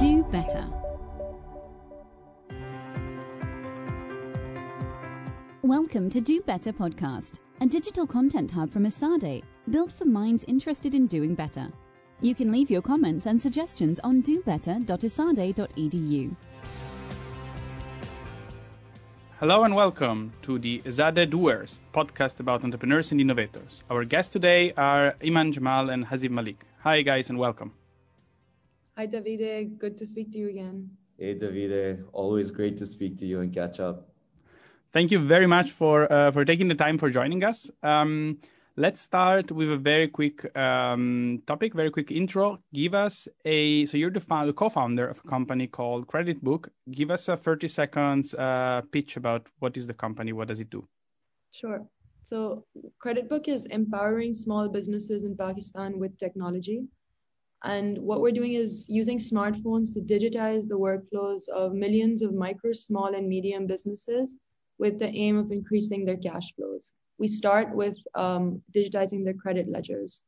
do better. Welcome to Do Better Podcast, a digital content hub from Esade, built for minds interested in doing better. You can leave your comments and suggestions on dobetter.esade.edu. Hello and welcome to the Esade Doers, podcast about entrepreneurs and innovators. Our guests today are Iman Jamal and Hazim Malik. Hi guys and welcome. Hi Davide, good to speak to you again. Hey Davide, always great to speak to you and catch up. Thank you very much for taking the time for joining us. Let's start with a very quick topic, very quick intro. Give us so you're the co-founder of a company called Credit Book. Give us a 30 seconds pitch about what is the company, what does it do? Sure. So Credit Book is empowering small businesses in Pakistan with technology. And what we're doing is using smartphones to digitize the workflows of millions of micro, small, and medium businesses with the aim of increasing their cash flows. We start with digitizing their credit ledgers.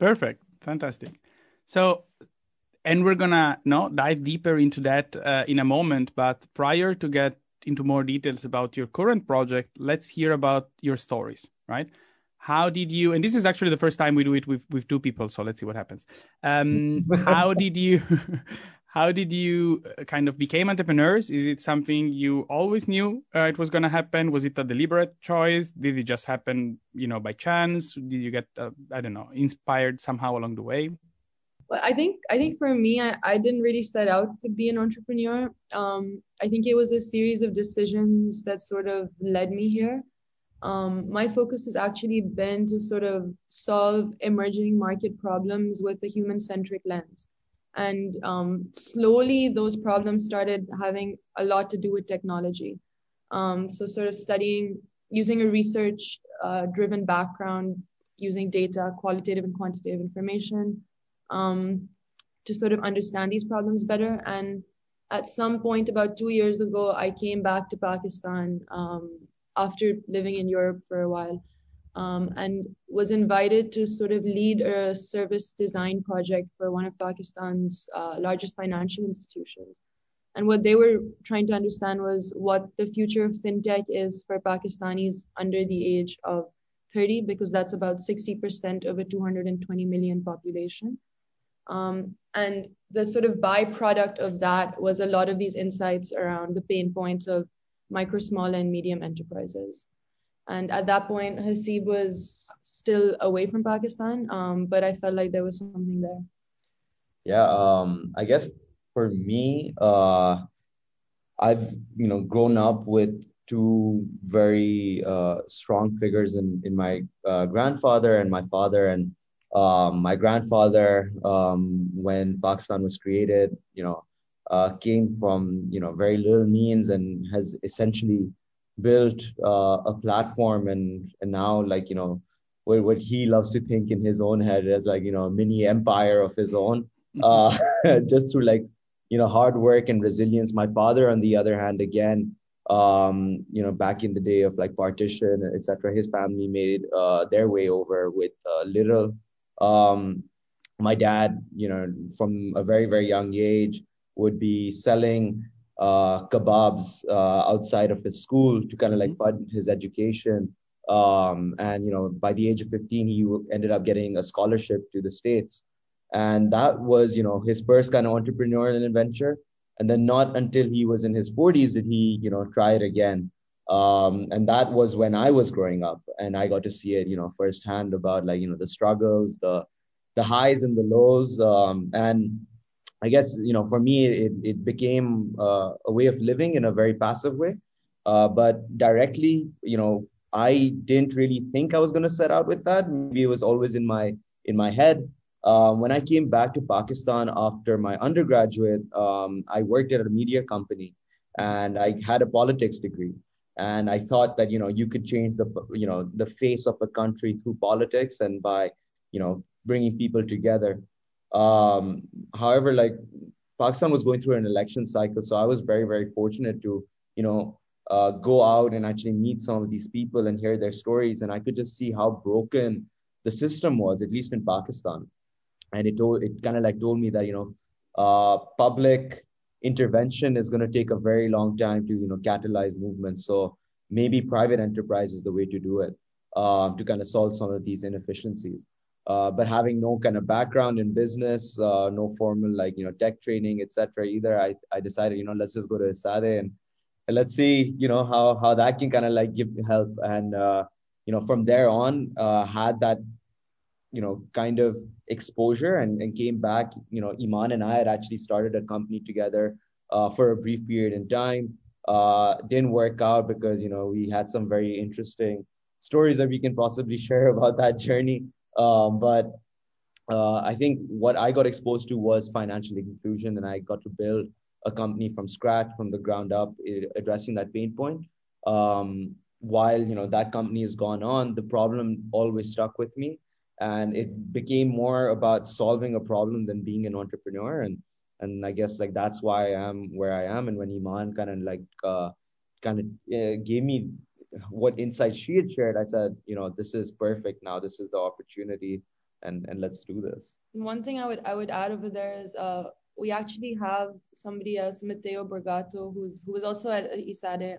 Perfect. Fantastic. So, and we're going to dive deeper into that in a moment. But prior to get into more details about your current project, let's hear about your stories, right? How did you, and this is actually the first time we do it with two people, so let's see what happens. How did you kind of became entrepreneurs? Is it something you always knew it was going to happen? Was it a deliberate choice? Did it just happen, by chance? Did you get, inspired somehow along the way? Well, I think for me, I didn't really set out to be an entrepreneur. I think it was a series of decisions that sort of led me here. My focus has actually been to sort of solve emerging market problems with a human-centric lens. And slowly those problems started having a lot to do with technology. So sort of studying, using a research-driven background, using data, qualitative and quantitative information to sort of understand these problems better. And at some point about 2 years ago, I came back to Pakistan after living in Europe for a while and was invited to sort of lead a service design project for one of Pakistan's largest financial institutions. And what they were trying to understand was what the future of fintech is for Pakistanis under the age of 30, because that's about 60% of a 220 million population. And the sort of byproduct of that was a lot of these insights around the pain points of micro, small, and medium enterprises. And at that point, Hasib was still away from Pakistan, but I felt like there was something there. Yeah, I guess for me, I've grown up with two very strong figures in my grandfather and my father. And my grandfather, when Pakistan was created, came from very little means and has essentially built a platform and now what he loves to think in his own head as a mini empire of his own just through hard work and resilience. My father, on the other hand, again back in the day of partition, etc., his family made their way over with little. My dad, from a very, very young age would be selling kebabs outside of his school to kind of fund his education. And, by the age of 15, he ended up getting a scholarship to the States. And that was, his first kind of entrepreneurial adventure. And then not until he was in his 40s did he, try it again. And that was when I was growing up and I got to see it, firsthand about the struggles, the highs and the lows. And I guess, for me, it became a way of living in a very passive way. But directly, I didn't really think I was going to set out with that. Maybe it was always in my head. When I came back to Pakistan after my undergraduate, I worked at a media company and I had a politics degree. And I thought that, you could change the face of a country through politics and by, bringing people together. However, Pakistan was going through an election cycle. So I was very, very fortunate to, go out and actually meet some of these people and hear their stories. And I could just see how broken the system was, at least in Pakistan. And it told me that, public intervention is going to take a very long time to, you know, catalyze movements. So maybe private enterprise is the way to do it, to kind of solve some of these inefficiencies. But having no kind of background in business, no formal, like, you know, tech training, et cetera, either, I decided, you know, let's just go to Esade and let's see, you know, how that can kind of like give help. And, you know, from there on, had that, you know, kind of exposure and came back. You know, Iman and I had actually started a company together for a brief period in time. Didn't work out because, you know, we had some very interesting stories that we can possibly share about that journey. But I think what I got exposed to was financial inclusion, and I got to build a company from scratch, from the ground up, addressing that pain point. While, you know, that company has gone on, the problem always stuck with me, and it became more about solving a problem than being an entrepreneur. And I guess like that's why I am where I am. And when Iman kind of like gave me what insights she had shared, I said, you know, this is perfect now. This is the opportunity, and let's do this. One thing I would add over there is we actually have somebody else, Mateo Borgato, who was also at Esade,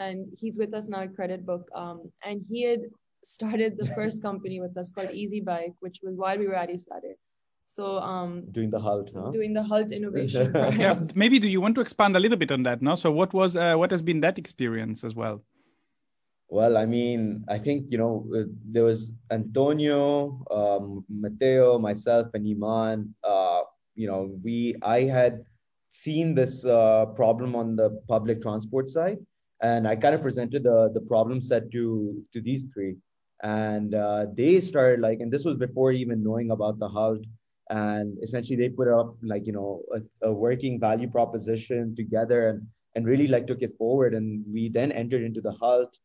and he's with us now at Credit Book, and he had started the first company with us called Easy Bike, which was while we were at Esade. So doing the HULT, huh? Doing the HULT innovation. Yeah, maybe do you want to expand a little bit on that? No, so what was what has been that experience as well? Well, I mean, I think, you know, there was Antonio, Mateo, myself, and Iman. You know, I had seen this problem on the public transport side, and I kind of presented the problem set to these three, and they started like, and this was before even knowing about the HULT, and essentially they put up like, you know, a working value proposition together, and really like took it forward, and we then entered into the HULT.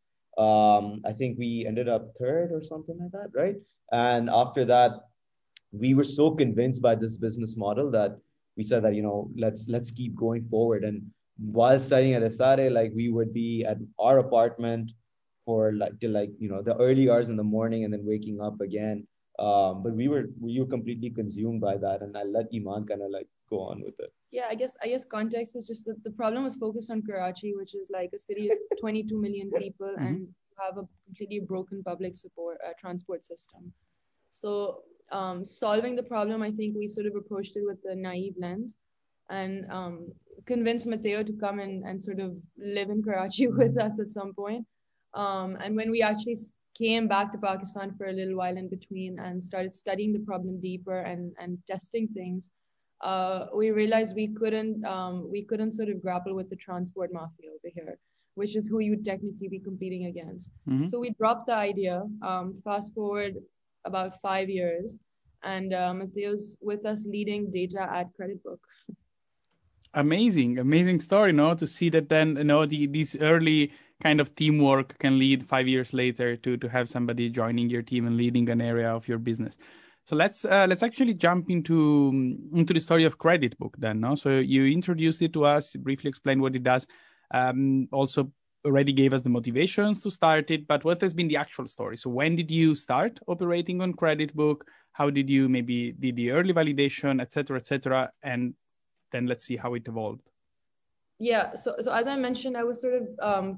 I think we ended up third or something like that, right? And after that, we were so convinced by this business model that we said that, you know, let's keep going forward. And while studying at Esade, like we would be at our apartment for like till like, you know, the early hours in the morning, and then waking up again. But we were completely consumed by that, and I let Iman kind of like go on with it. Yeah, I guess context is just that the problem was focused on Karachi, which is like a city of 22 million people, mm-hmm. and you have a completely broken public transport system. So solving the problem, I think we sort of approached it with a naive lens, and convinced Mateo to come and sort of live in Karachi with us at some point. And when we actually came back to Pakistan for a little while in between and started studying the problem deeper and testing things, we realized we couldn't sort of grapple with the transport mafia over here, which is who you would technically be competing against. Mm-hmm. So we dropped the idea. Fast forward about 5 years, and Mateo's with us leading data at Credit Book. Amazing story, no? To see that then, you know, these early kind of teamwork can lead 5 years later to have somebody joining your team and leading an area of your business. So let's actually jump into the story of Credit Book then, no? So you introduced it to us, briefly explained what it does, also already gave us the motivations to start it, but what has been the actual story? So when did you start operating on Credit Book? How did you maybe did the early validation, et cetera, and then let's see how it evolved. Yeah, so as I mentioned, I was sort of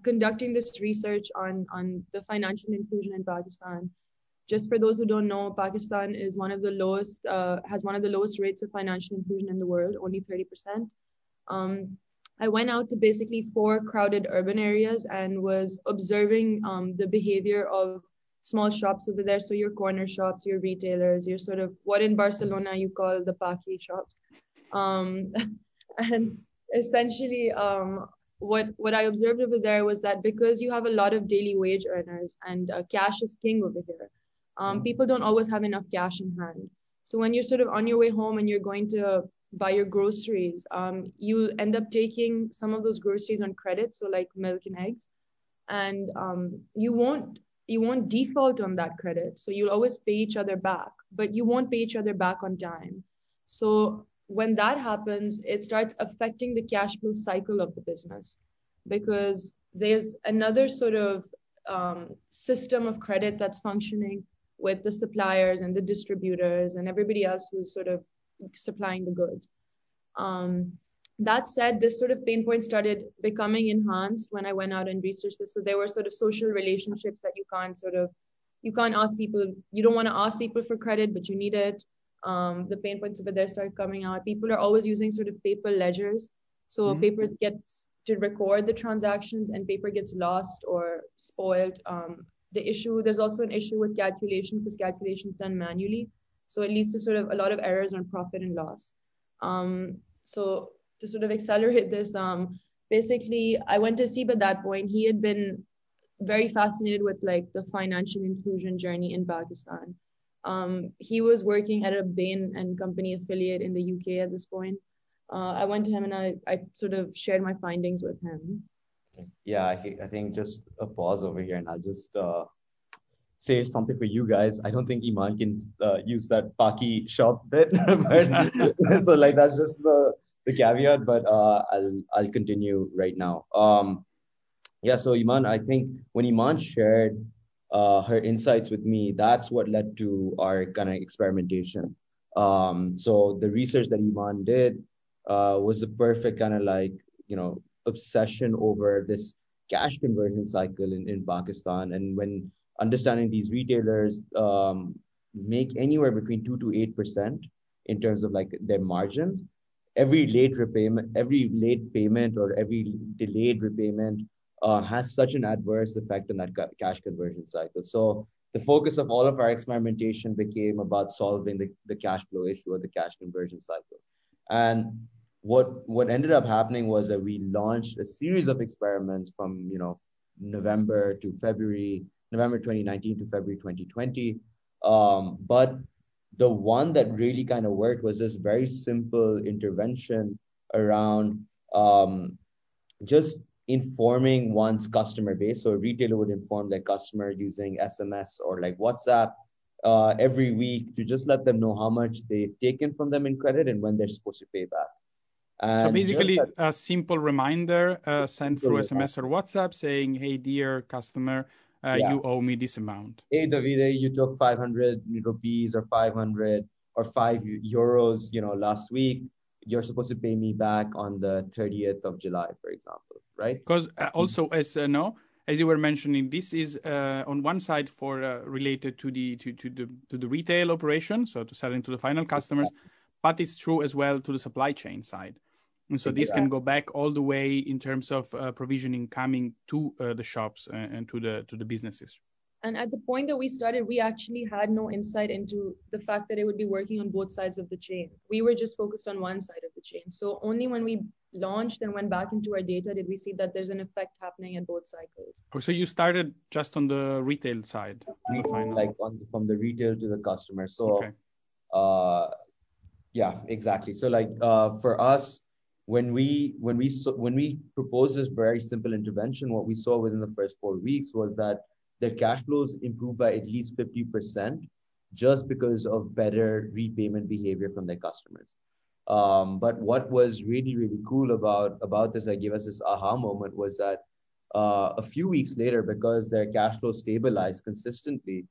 conducting this research on the financial inclusion in Pakistan. Just for those who don't know, Pakistan is has one of the lowest rates of financial inclusion in the world, only 30%. I went out to basically 4 crowded urban areas and was observing the behavior of small shops over there. So your corner shops, your retailers, your sort of what in Barcelona you call the Paki shops. And essentially what I observed over there was that because you have a lot of daily wage earners and cash is king over here, people don't always have enough cash in hand. So when you're sort of on your way home and you're going to buy your groceries, you end up taking some of those groceries on credit, so like milk and eggs, and you won't default on that credit. So you'll always pay each other back, but you won't pay each other back on time. So when that happens, it starts affecting the cash flow cycle of the business, because there's another sort of system of credit that's functioning with the suppliers and the distributors and everybody else who's sort of supplying the goods. That said, this sort of pain point started becoming enhanced when I went out and researched this. So there were sort of social relationships that you can't ask people, you don't want to ask people for credit, but you need it. The pain points over there started coming out. People are always using sort of paper ledgers. So papers gets to record the transactions and paper gets lost or spoiled. The issue, there's also an issue with calculation because calculation is done manually. So it leads to sort of a lot of errors on profit and loss. So to sort of accelerate this, basically I went to Seeb at that point. He had been very fascinated with like the financial inclusion journey in Pakistan. He was working at a Bain and Company affiliate in the UK at this point. I went to him and I sort of shared my findings with him. Yeah, I think just a pause over here and I'll just say something for you guys. I don't think Iman can use that Paki shop bit. But, so like that's just the caveat, but I'll continue right now. Yeah, so Iman, I think when Iman shared her insights with me, that's what led to our kind of experimentation. So the research that Iman did was the perfect kind of like, you know, obsession over this cash conversion cycle in Pakistan. And when understanding these retailers make anywhere between 2 to 8% in terms of like their margins, every late payment or every delayed repayment has such an adverse effect on that cash conversion cycle. So the focus of all of our experimentation became about solving the cash flow issue or the cash conversion cycle. And what ended up happening was that we launched a series of experiments from, you know, November 2019 to February 2020. But the one that really kind of worked was this very simple intervention around just informing one's customer base. So a retailer would inform their customer using SMS or like WhatsApp every week to just let them know how much they've taken from them in credit and when they're supposed to pay back. And so basically a simple reminder sent through SMS or WhatsApp saying, hey, dear customer, you owe me this amount. Hey, Davide, you took 500 rupees or 500 or €5, you know, last week. You're supposed to pay me back on the 30th of July, for example, right? Because also, as you were mentioning, this is on one side for related to the retail operation, so to selling to the final customers, but it's true as well to the supply chain side, and so this can go back all the way in terms of provisioning coming to the shops and to the businesses. And at the point that we started, we actually had no insight into the fact that it would be working on both sides of the chain. We were just focused on one side of the chain. So only when we launched and went back into our data did we see that there's an effect happening at both cycles. Oh, so you started just on the retail side, on the final. Like from the retail to the customer. So, yeah, exactly. So, like for us, when we proposed this very simple intervention, what we saw within the first 4 weeks was that their cash flows improved by at least 50% just because of better repayment behavior from their customers. But what was really, really cool about this that gave us this aha moment was that a few weeks later, because their cash flow stabilized consistently,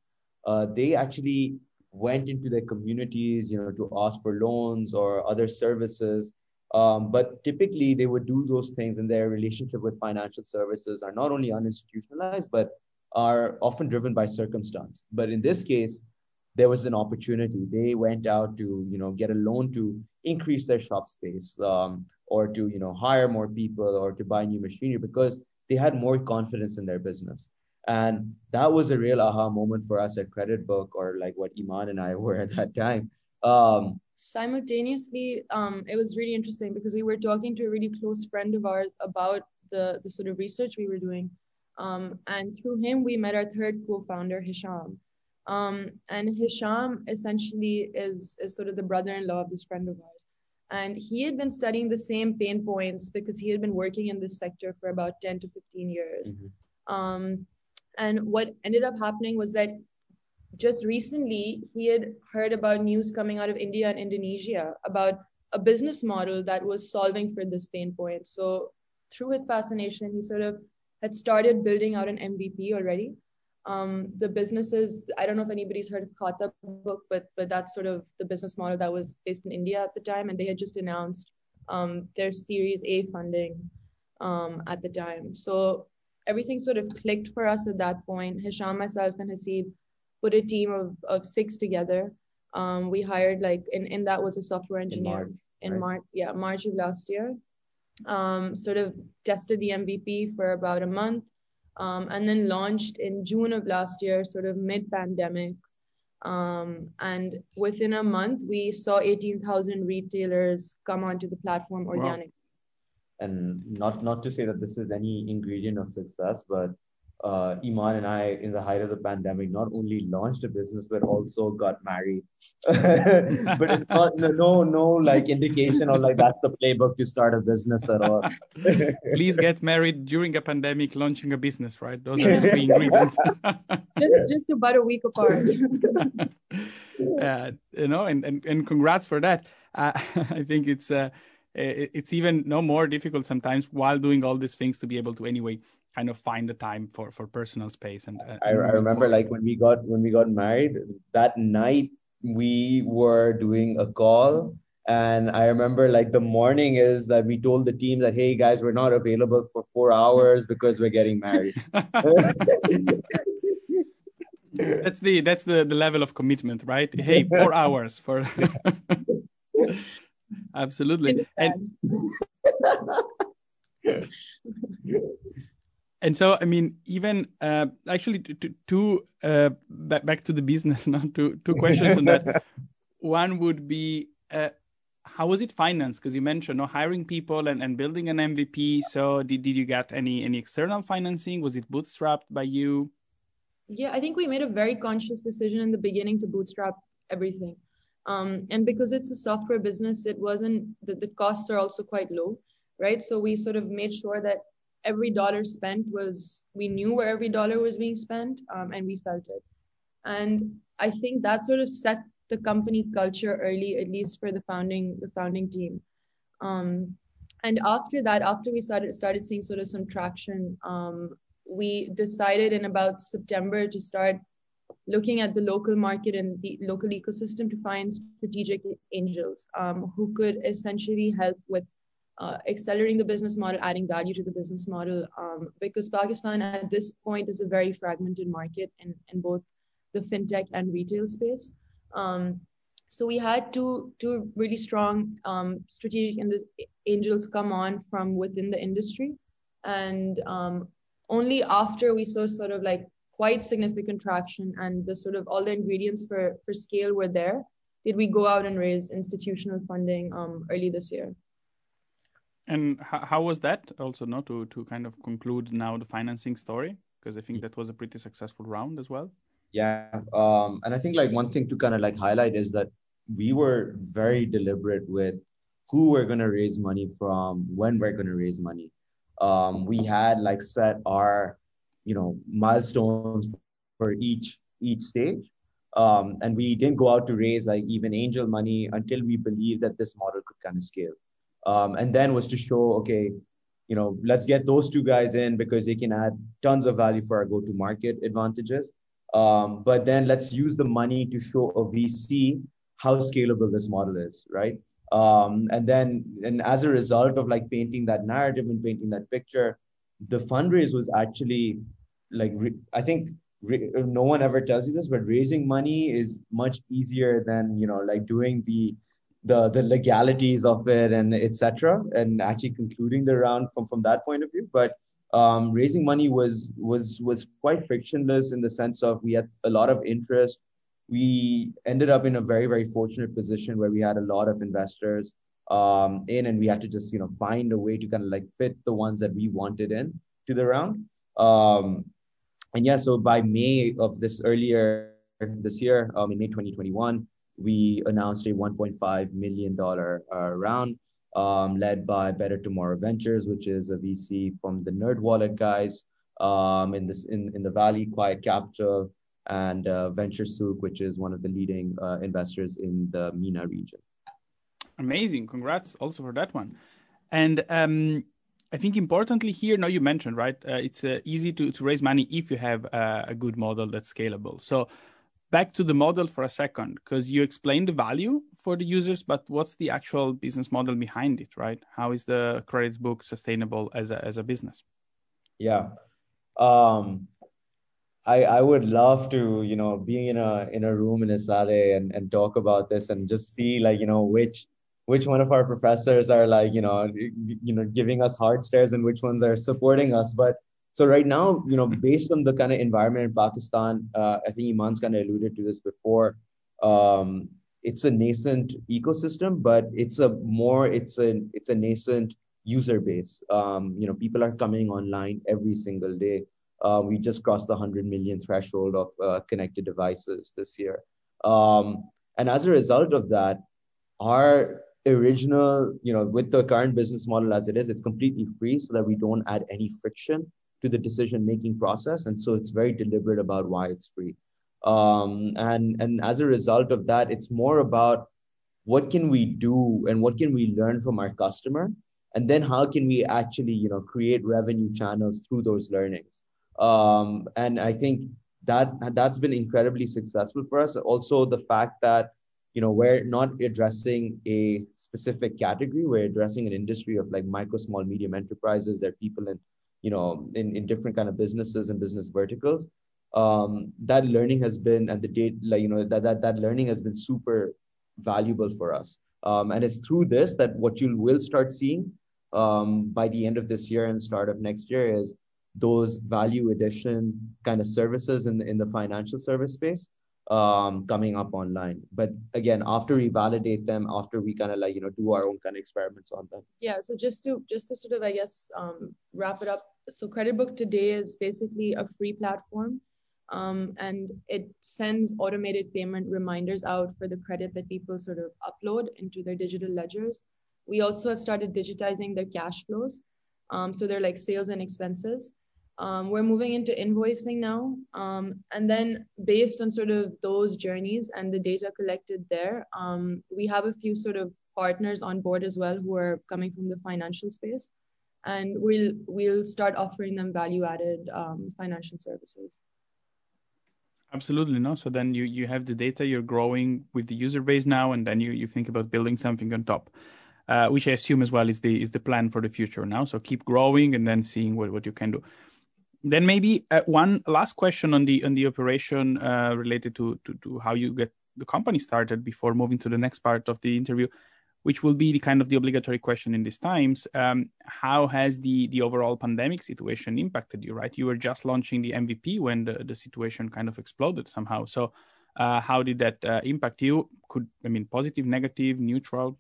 they actually went into their communities, you know, to ask for loans or other services. But typically they would do those things and their relationship with financial services are not only uninstitutionalized, but are often driven by circumstance. But in this case, there was an opportunity. They went out to, you know, get a loan to increase their shop space or to, you know, hire more people or to buy new machinery because they had more confidence in their business. And that was a real aha moment for us at Credit Book, or like what Iman and I were at that time. Simultaneously, it was really interesting because we were talking to a really close friend of ours about the sort of research we were doing. And through him, we met our third co-founder, Hisham. And Hisham essentially is sort of the brother-in-law of this friend of ours. And he had been studying the same pain points because he had been working in this sector for about 10 to 15 years. And what ended up happening was that just recently, he had heard about news coming out of India and Indonesia about a business model that was solving for this pain point. So through his fascination, he sort of had started building out an MVP already. The businesses, I don't know if anybody's heard of Khata Book, but that's sort of the business model that was based in India at the time. And they had just announced their Series A funding at the time. So everything sort of clicked for us at that point. Hisham, myself, and Hazim put a team of six together. We hired and that was a software engineer in March of last year. Sort of tested the MVP for about a month, and then launched in June of last year, sort of mid-pandemic. And within a month, we saw 18,000 retailers come onto the platform organically. Wow. And not to say that this is any ingredient of success, but Iman and I, in the height of the pandemic, not only launched a business, but also got married. But it's not no indication or that's the playbook to start a business at all. Please get married during a pandemic, launching a business, right? Those are the three ingredients. just about a week apart. And congrats for that. I think it's even more difficult sometimes while doing all these things to be able to anyway kind of find the time for personal space. And I remember when we got married, that night we were doing a call, and I remember the morning is that we told the team that, hey guys, we're not available for 4 hours because we're getting married. That's the level of commitment, right? Hey, 4 hours for absolutely. And so, I mean, even actually, back to the business, two questions on that. One would be, how was it financed? Because you mentioned hiring people and building an MVP. So did you get any external financing? Was it bootstrapped by you? Yeah, I think we made a very conscious decision in the beginning to bootstrap everything. And because it's a software business, it wasn't, the costs are also quite low, right? So we sort of made sure that every dollar spent we knew where every dollar was being spent, and we felt it. And I think that sort of set the company culture early, at least for the founding team. And after that, after we started seeing sort of some traction, we decided in about September to start looking at the local market and the local ecosystem to find strategic angels who could essentially help with accelerating the business model, adding value to the business model, because Pakistan at this point is a very fragmented market in both the fintech and retail space. So we had two really strong strategic angels come on from within the industry. And only after we saw sort of quite significant traction and the sort of all the ingredients for scale were there, did we go out and raise institutional funding early this year. And how was that also, to kind of conclude now the financing story? Because I think that was a pretty successful round as well. Yeah. And I think one thing to kind of highlight is that we were very deliberate with who we're going to raise money from, when we're going to raise money. We had set our, milestones for each stage. And we didn't go out to raise even angel money until we believed that this model could kind of scale. And then was to show, okay, let's get those two guys in because they can add tons of value for our go-to-market advantages. But then let's use the money to show a VC how scalable this model is, right? And as a result of painting that narrative and painting that picture, the fundraise was actually no one ever tells you this, but raising money is much easier than, doing the legalities of it and etc. and actually concluding the round from that point of view. But raising money was quite frictionless in the sense of we had a lot of interest. We ended up in a very, very fortunate position where we had a lot of investors in, and we had to just find a way to kind of fit the ones that we wanted in to the round. So by May of this year, in May 2021. We announced a $1.5 million round led by Better Tomorrow Ventures, which is a VC from the Nerd Wallet guys in the Valley, Quiet Capital, and Venture Souk, which is one of the leading investors in the MENA region. Amazing. Congrats also for that one. And I think importantly here, now you mentioned, right, it's easy to raise money if you have a good model that's scalable. So back to the model for a second, because you explained the value for the users, but what's the actual business model behind it, right? How is the credit book sustainable as a business? Yeah. I would love to, you know, be in a room in Esade and talk about this and just see, like, you know, which one of our professors are like, you know, giving us hard stares and which ones are supporting us. But so right now, you know, based on the kind of environment in Pakistan, I think Iman's kind of alluded to this before. It's a nascent ecosystem, but it's a nascent user base. You know, people are coming online every single day. We just crossed the 100 million threshold of connected devices this year. And as a result of that, our original, you know, with the current business model as it is, it's completely free so that we don't add any friction to the decision-making process. And so it's very deliberate about why it's free. And as a result of that, it's more about what can we do and what can we learn from our customer? And then how can we actually, you know, create revenue channels through those learnings? And I think that's been incredibly successful for us. Also, the fact that, you know, we're not addressing a specific category, we're addressing an industry of like micro, small, medium enterprises. There are people in, you know, in different kind of businesses and business verticals. That learning has been at the date, like, you know, that learning has been super valuable for us. And it's through this that what you will start seeing by the end of this year and start of next year is those value addition kind of services in the financial service space coming up online. But again, after we validate them, after we kind of like, you know, do our own kind of experiments on them. Yeah. So just to sort of, I guess, wrap it up. So Credit Book today is basically a free platform and it sends automated payment reminders out for the credit that people sort of upload into their digital ledgers. We also have started digitizing their cash flows. So they're like sales and expenses. We're moving into invoicing now. And then based on sort of those journeys and the data collected there, we have a few sort of partners on board as well who are coming from the financial space. And we'll start offering them value-added financial services. Absolutely, no. So then you have the data, you're growing with the user base now, and then you think about building something on top. Which I assume as well is the plan for the future now. So keep growing and then seeing what you can do. Then maybe one last question on the operation related to how you get the company started before moving to the next part of the interview, which will be the kind of the obligatory question in these times. How has the overall pandemic situation impacted you, right? You were just launching the MVP when the situation kind of exploded somehow. So how did that impact you? Positive, negative, neutral?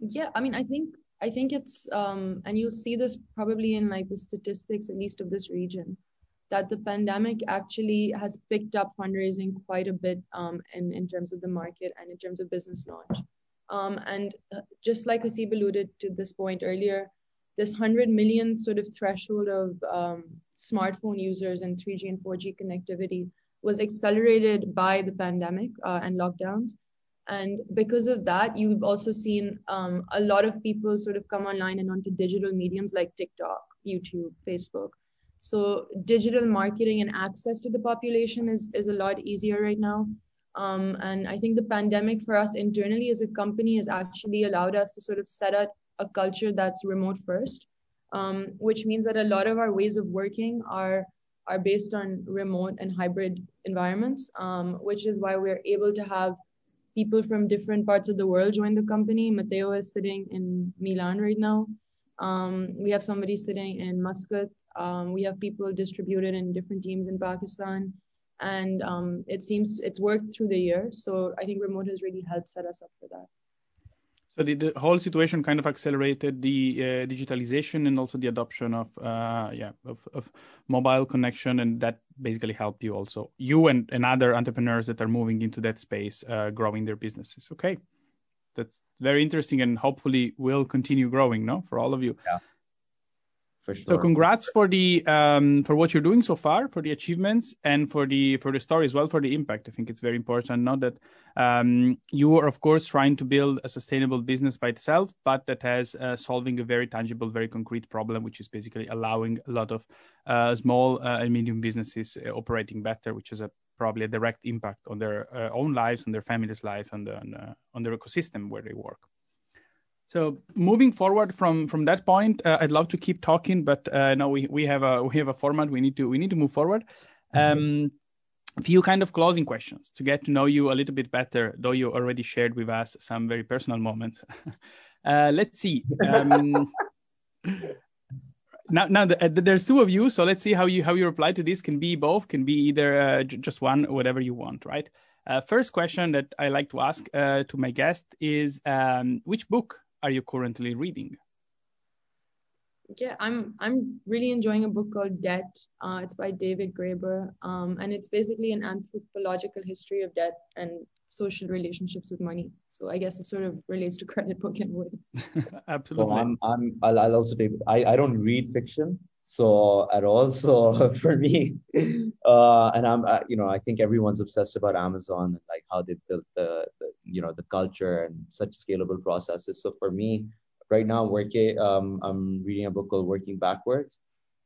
Yeah, I mean, I think it's, and you'll see this probably in like the statistics, at least of this region, that the pandemic actually has picked up fundraising quite a bit in terms of the market and in terms of business launch. And just like Hasib alluded to this point earlier, this 100 million sort of threshold of smartphone users and 3G and 4G connectivity was accelerated by the pandemic and lockdowns. And because of that, you've also seen a lot of people sort of come online and onto digital mediums like TikTok, YouTube, Facebook. So digital marketing and access to the population is a lot easier right now. And I think the pandemic for us internally as a company has actually allowed us to sort of set up a culture that's remote first, which means that a lot of our ways of working are based on remote and hybrid environments, which is why we're able to have people from different parts of the world join the company. Mateo is sitting in Milan right now. We have somebody sitting in Muscat. We have people distributed in different teams in Pakistan. And it seems it's worked through the year. So I think remote has really helped set us up for that. So the whole situation kind of accelerated the digitalization and also the adoption of mobile connection. And that basically helped you also, you and other entrepreneurs that are moving into that space, growing their businesses. Okay. That's very interesting and hopefully will continue growing, no? For all of you. Yeah. for sure. So congrats for the for what you're doing so far, for the achievements, and for the story as well, for the impact. I think it's very important. Not that you are, of course, trying to build a sustainable business by itself, but that has solving a very tangible, very concrete problem, which is basically allowing a lot of small and medium businesses operating better, which is probably a direct impact on their own lives and their families' life and on their ecosystem where they work. So moving forward from that point, I'd love to keep talking, but now we have a format. We need to move forward. A few kind of closing questions to get to know you a little bit better, though you already shared with us some very personal moments. Let's see. Now there's two of you, so let's see how you reply to this. Can be both, can be either just one, whatever you want, right? First question that I like to ask to my guest is, which book are you currently reading? Yeah, I'm really enjoying a book called Debt. It's by David Graeber, and it's basically an anthropological history of debt and social relationships with money. So I guess it sort of relates to Credit Book in a way. Absolutely. Well, I'll also take it. I don't read fiction so at all. So for me, and I think everyone's obsessed about Amazon and like how they built the culture and such scalable processes. So for me, right now, I'm reading a book called Working Backwards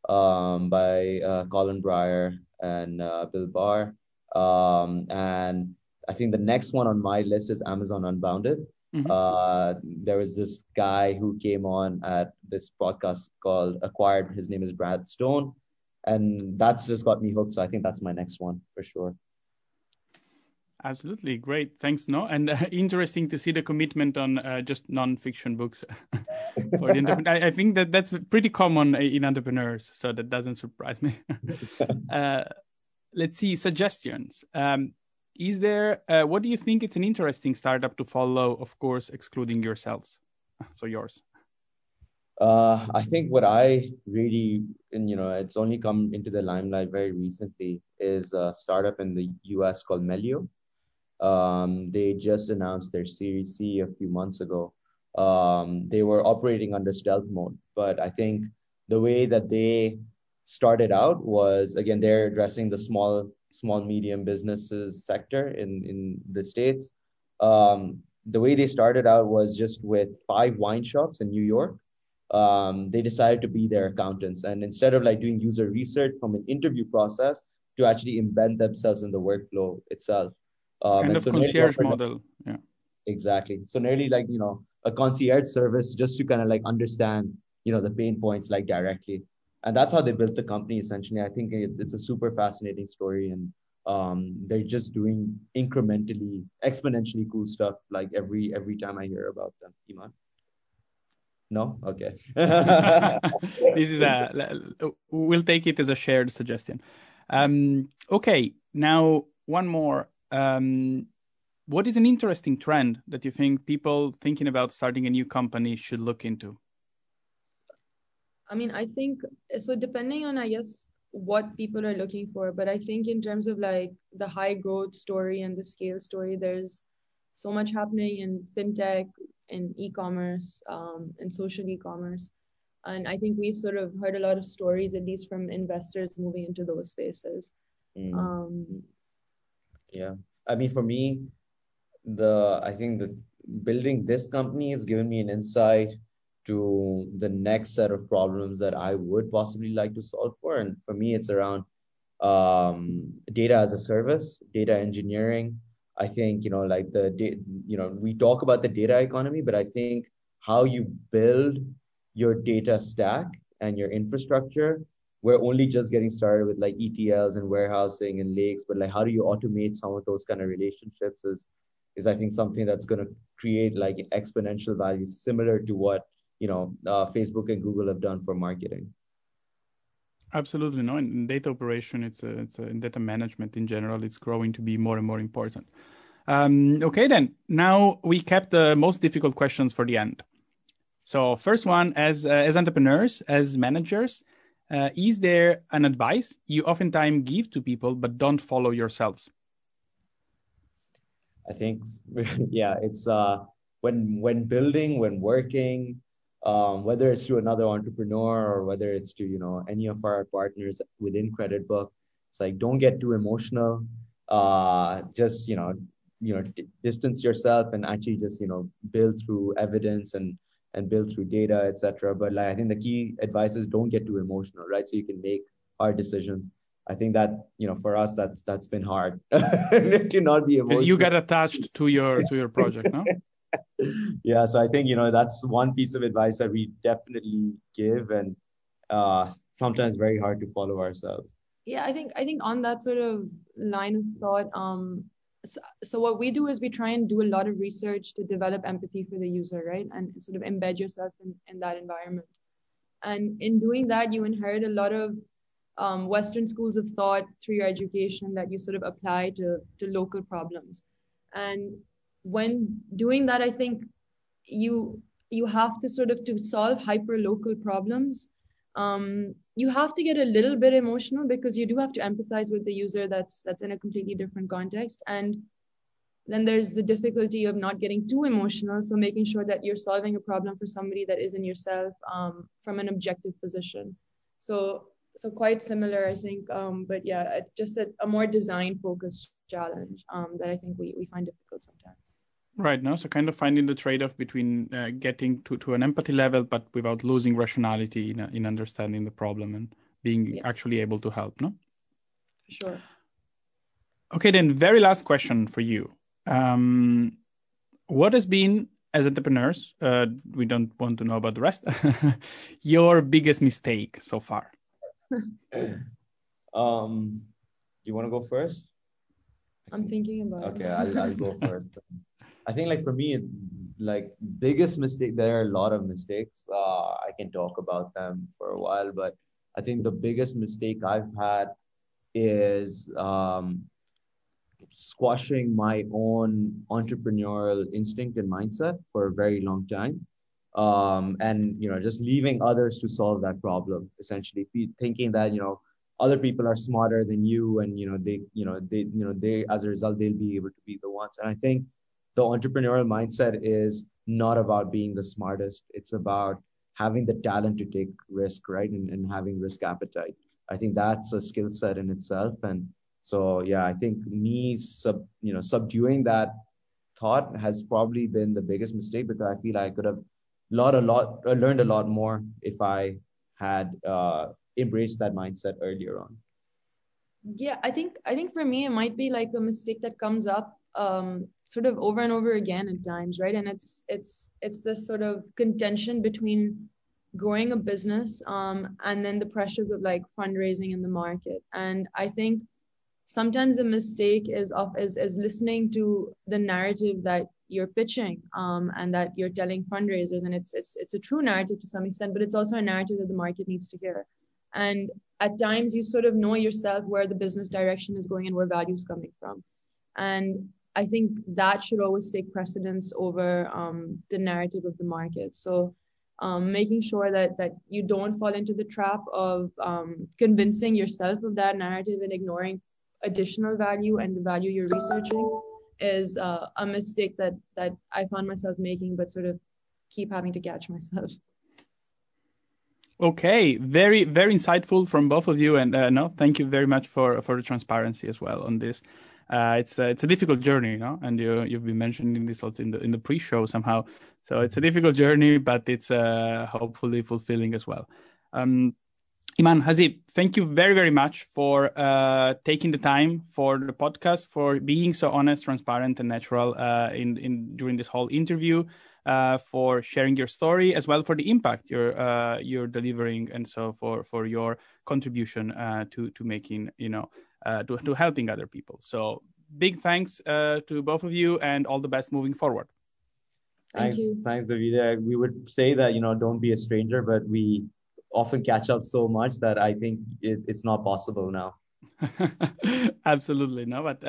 by Colin Breyer and Bill Barr, and I think the next one on my list is Amazon Unbounded. Mm-hmm. There was this guy who came on at this podcast called Acquired. His name is Brad Stone. And that's just got me hooked. So I think that's my next one for sure. Absolutely. Great. Thanks. No, and interesting to see the commitment on just non-fiction books. For the I think that's pretty common in entrepreneurs. So that doesn't surprise me. Let's see. Suggestions. Is there, what do you think it's an interesting startup to follow, of course, excluding yourselves? So yours. I think what I really, it's only come into the limelight very recently, is a startup in the US called Melio. They just announced their Series C a few months ago. They were operating under stealth mode, but I think the way that they started out was, again, they're addressing the small medium businesses sector in the States. The way they started out was just with 5 wine shops in New York. They decided to be their accountants. And instead of like doing user research from an interview process, to actually embed themselves in the workflow itself. Kind of concierge model. Yeah, exactly. So nearly like, a concierge service just to kind of like understand, the pain points like directly. And that's how they built the company, essentially. I think it's a super fascinating story. And they're just doing incrementally, exponentially cool stuff, like every time I hear about them. Iman? No? Okay. This is we'll take it as a shared suggestion. Okay, now one more. What is an interesting trend that you think people thinking about starting a new company should look into? I mean, I think, so depending on, I guess, what people are looking for, but I think in terms of like the high growth story and the scale story, there's so much happening in fintech and e-commerce and social e-commerce. And I think we've sort of heard a lot of stories, at least from investors moving into those spaces. Mm. Yeah. I mean, for me, I think building this company has given me an insight to the next set of problems that I would possibly like to solve for. And for me, it's around data as a service, data engineering. I think, we talk about the data economy, but I think how you build your data stack and your infrastructure, we're only just getting started with like ETLs and warehousing and lakes, but like, how do you automate some of those kind of relationships is I think something that's going to create like exponential value, similar to what Facebook and Google have done for marketing. Absolutely. No, in data operation, in data management in general, it's growing to be more and more important. Okay, then. Now we kept the most difficult questions for the end. So first one, as entrepreneurs, as managers, is there an advice you oftentimes give to people but don't follow yourselves? I think, yeah, it's when working, whether it's through another entrepreneur or whether it's to, you know, any of our partners within Credit Book. It's like, don't get too emotional. Just, you know, distance yourself and actually just, you know, build through evidence and build through data, et cetera. But like, I think the key advice is don't get too emotional, right? So you can make hard decisions. I think that, you know, for us, that's been hard to not be emotional. You get attached to your project, no? Yeah. So I think, you know, that's one piece of advice that we definitely give, and sometimes very hard to follow ourselves. Yeah. I think on that sort of line of thought, so what we do is we try and do a lot of research to develop empathy for the user, right? And sort of embed yourself in that environment. And in doing that, you inherit a lot of Western schools of thought through your education that you sort of apply to local problems. And when doing that, I think you have to sort of, to solve hyper-local problems, you have to get a little bit emotional, because you do have to empathize with the user that's in a completely different context. And then there's the difficulty of not getting too emotional. So making sure that you're solving a problem for somebody that isn't yourself, from an objective position. So quite similar, I think. But yeah, just a more design-focused challenge that I think we find difficult sometimes. Right. No, so kind of finding the trade-off between getting to an empathy level, but without losing rationality in understanding the problem and being actually able to help, no? For sure. Okay, then very last question for you. What has been, as entrepreneurs, we don't want to know about the rest, your biggest mistake so far? Do you want to go first? I'm thinking about it. Okay, I'll go first. I think, like, for me, like, biggest mistake, there are a lot of mistakes. I can talk about them for a while, but I think the biggest mistake I've had is squashing my own entrepreneurial instinct and mindset for a very long time. And, you know, just leaving others to solve that problem, essentially thinking that, you know, other people are smarter than you, and, you know, they, as a result, they'll be able to be the ones. And I think the entrepreneurial mindset is not about being the smartest. It's about having the talent to take risk, right? And having risk appetite. I think that's a skill set in itself. And so, yeah, I think subduing that thought has probably been the biggest mistake, because I feel I could have learned a lot more if I had embraced that mindset earlier on. Yeah, I think for me, it might be like a mistake that comes up sort of over and over again at times, right? And it's this sort of contention between growing a business and then the pressures of, like, fundraising in the market. And I think sometimes the mistake is listening to the narrative that you're pitching and that you're telling fundraisers, and it's a true narrative to some extent, but it's also a narrative that the market needs to hear. And at times you sort of know yourself where the business direction is going and where value is coming from. And I think that should always take precedence over the narrative of the market. So making sure that you don't fall into the trap of convincing yourself of that narrative and ignoring additional value and the value you're researching is a mistake that I found myself making, but sort of keep having to catch myself. Okay, very, very insightful from both of you, and thank you very much for the transparency as well on this. It's a difficult journey, you know, and you've been mentioning this also in the pre-show somehow. So it's a difficult journey, but it's hopefully fulfilling as well. Iman, Hazib, thank you very, very much for taking the time for the podcast, for being so honest, transparent, and natural during this whole interview, for sharing your story as well, for the impact you're delivering, and so for your contribution to making, you know, to helping other people. So big thanks to both of you, and all the best moving forward. Thanks, Davide. We would say that, you know, don't be a stranger, but we often catch up so much that I think it's not possible now. Absolutely. No, but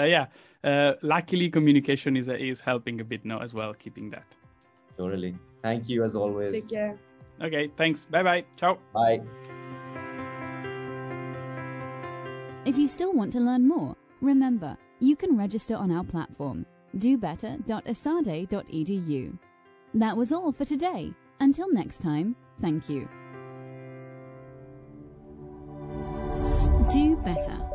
luckily communication is helping a bit now as well, keeping that. Totally. Thank you as always. Take care. Okay, thanks. Bye-bye. Ciao. Bye. If you still want to learn more, remember, you can register on our platform, dobetter.esade.edu. That was all for today. Until next time, thank you. Do better.